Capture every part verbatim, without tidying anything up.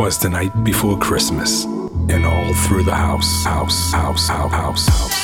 'Twas the night before Christmas, and all through the house, house, house, house, house, house.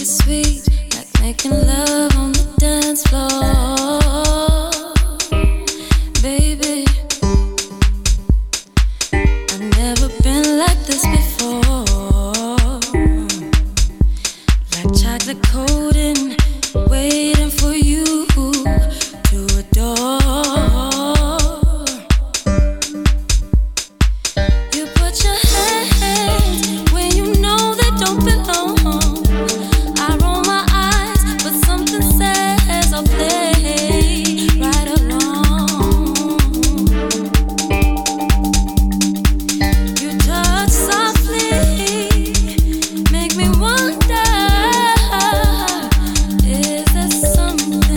it's sweet, like making love on the dance floor. Baby, I've never been like this before. Like chocolate coating, waiting for you to adore. You put your hands where you know they don't belong. I roll my eyes, but something says I'll play right along. You touch softly, make me wonder, is there something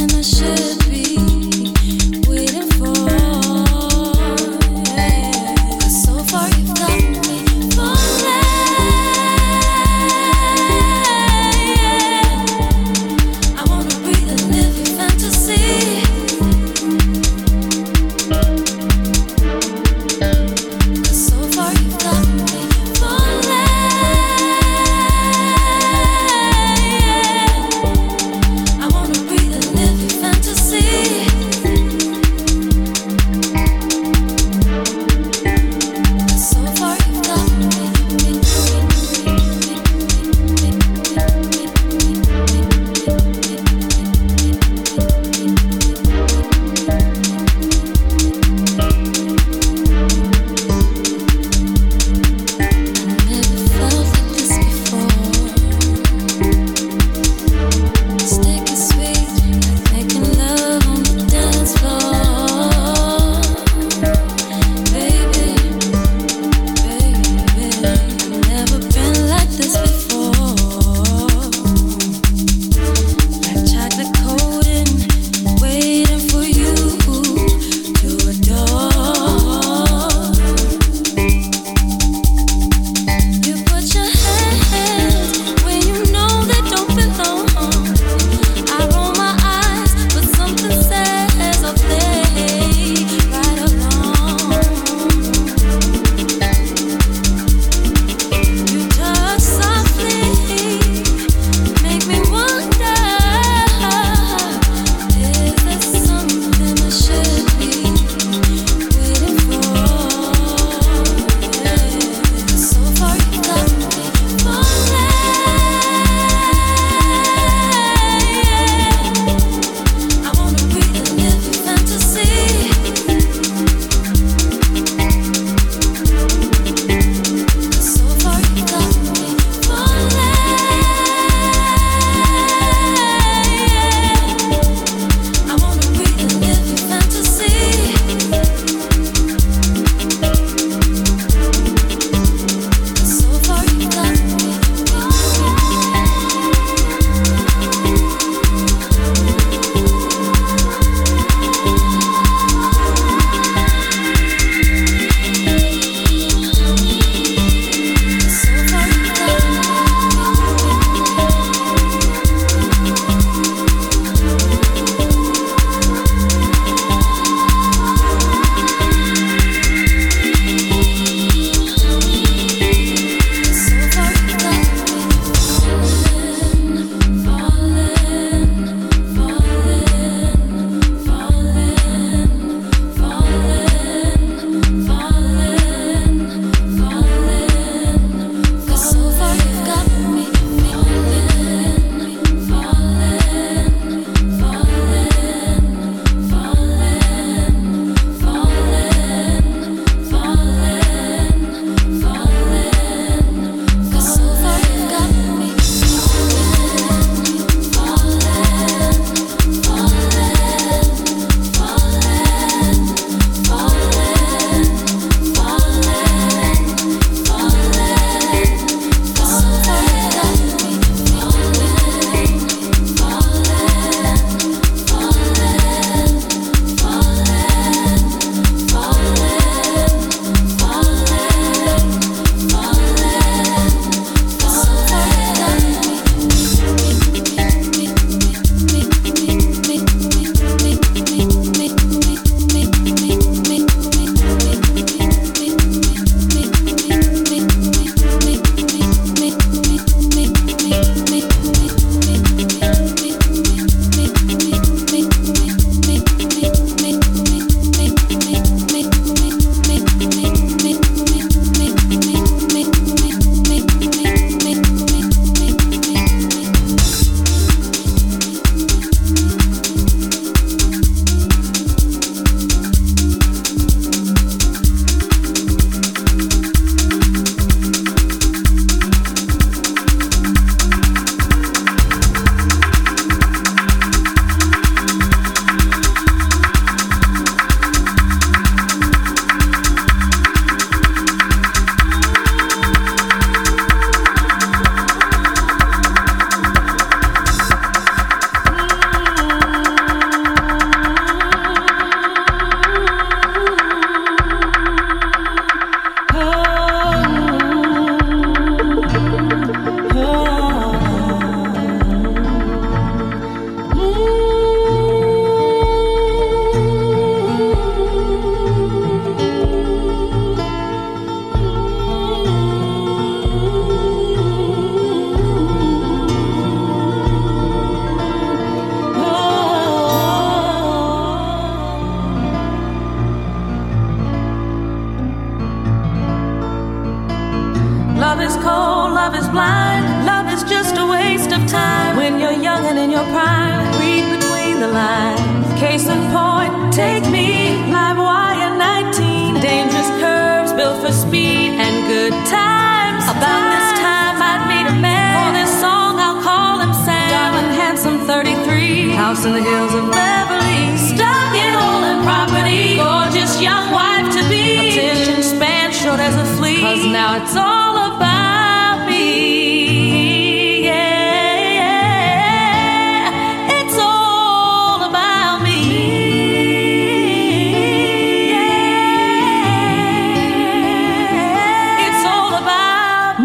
in your prime, read between the lines. Case in point, take me, Livewire nineteen. Dangerous curves built for speed and good times. About this time I'd meet a man. For this song I'll call him Sam. Darling, handsome, thirty-three. House in the hills of Beverly. Stuck in holding property. Gorgeous young wife to be. Attention span short as a flea. Cause now it's all about me.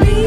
Me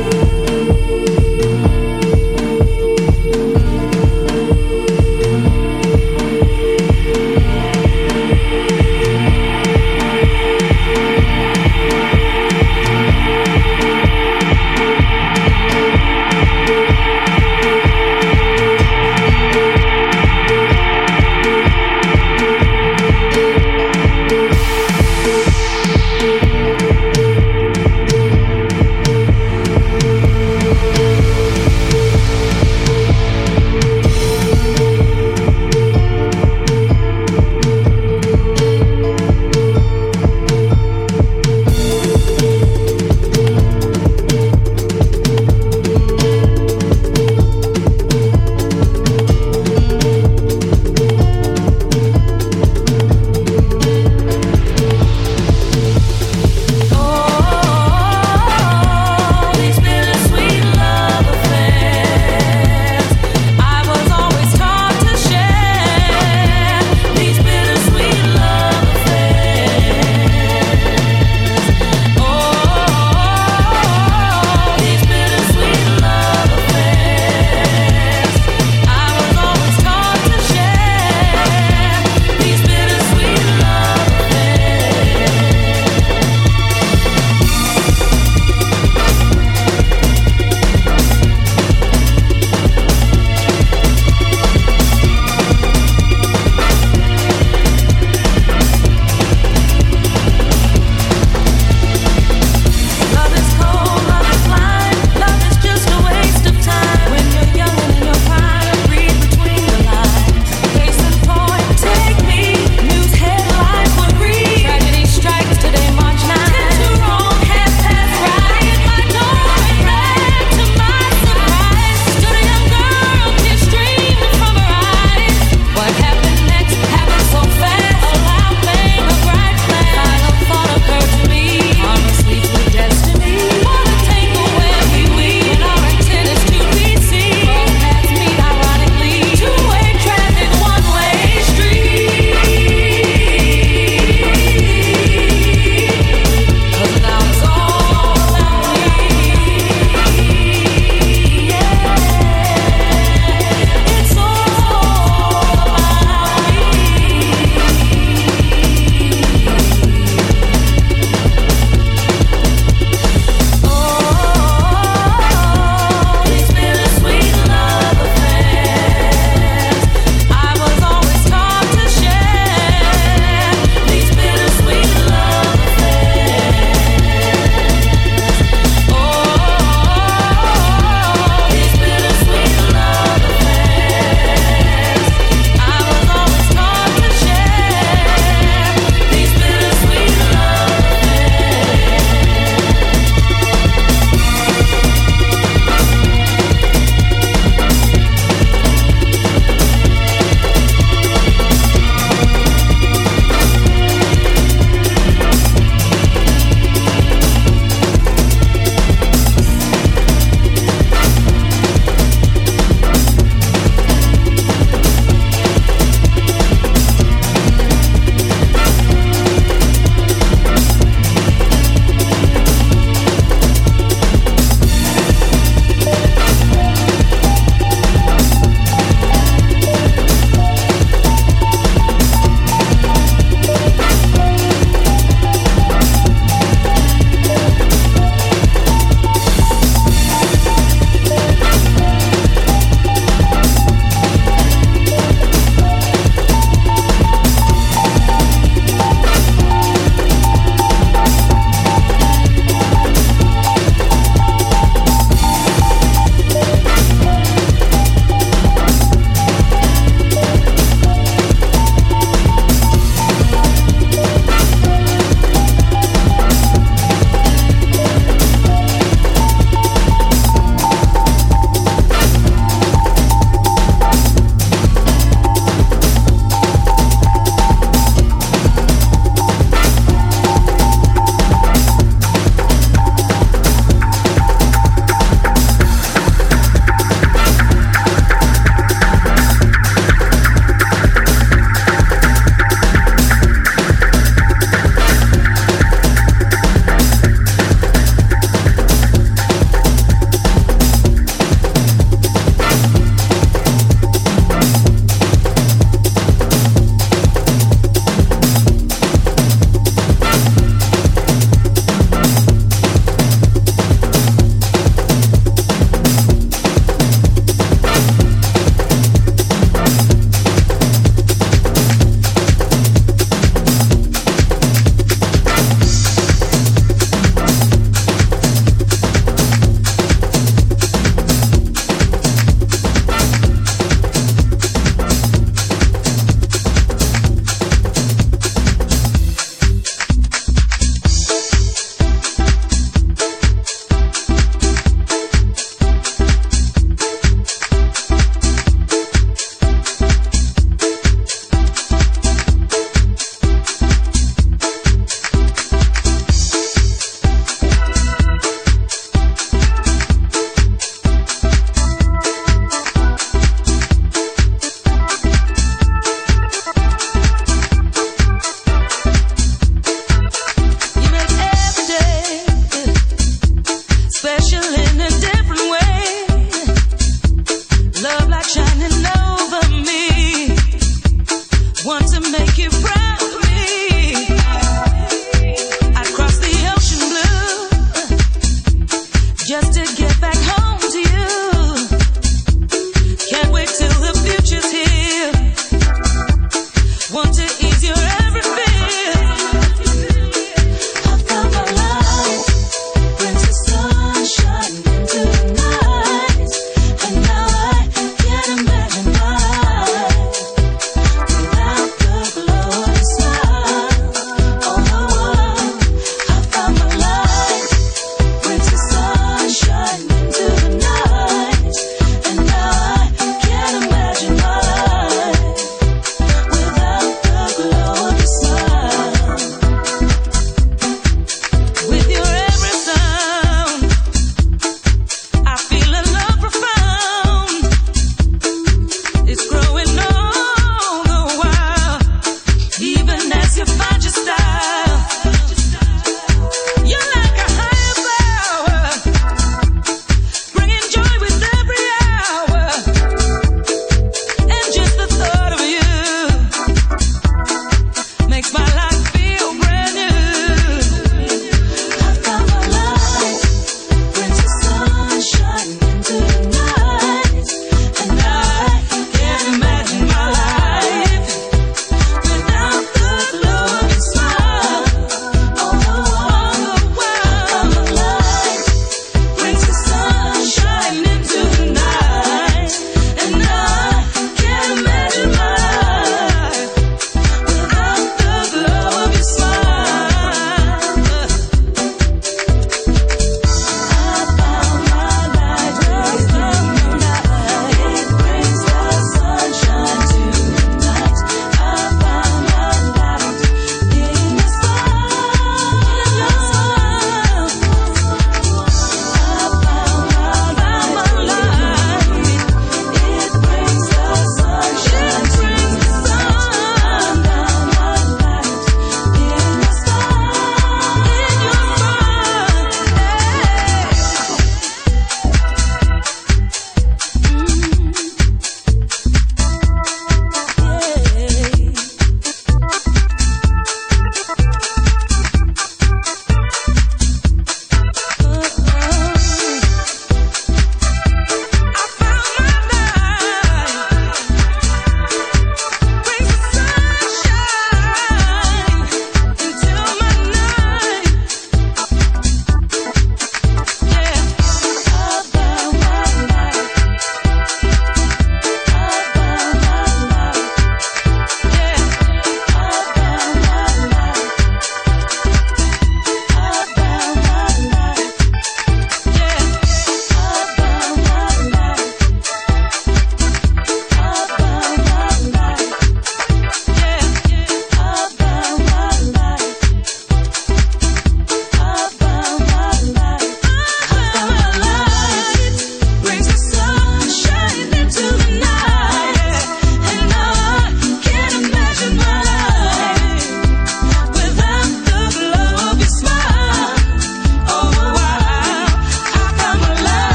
It's grown.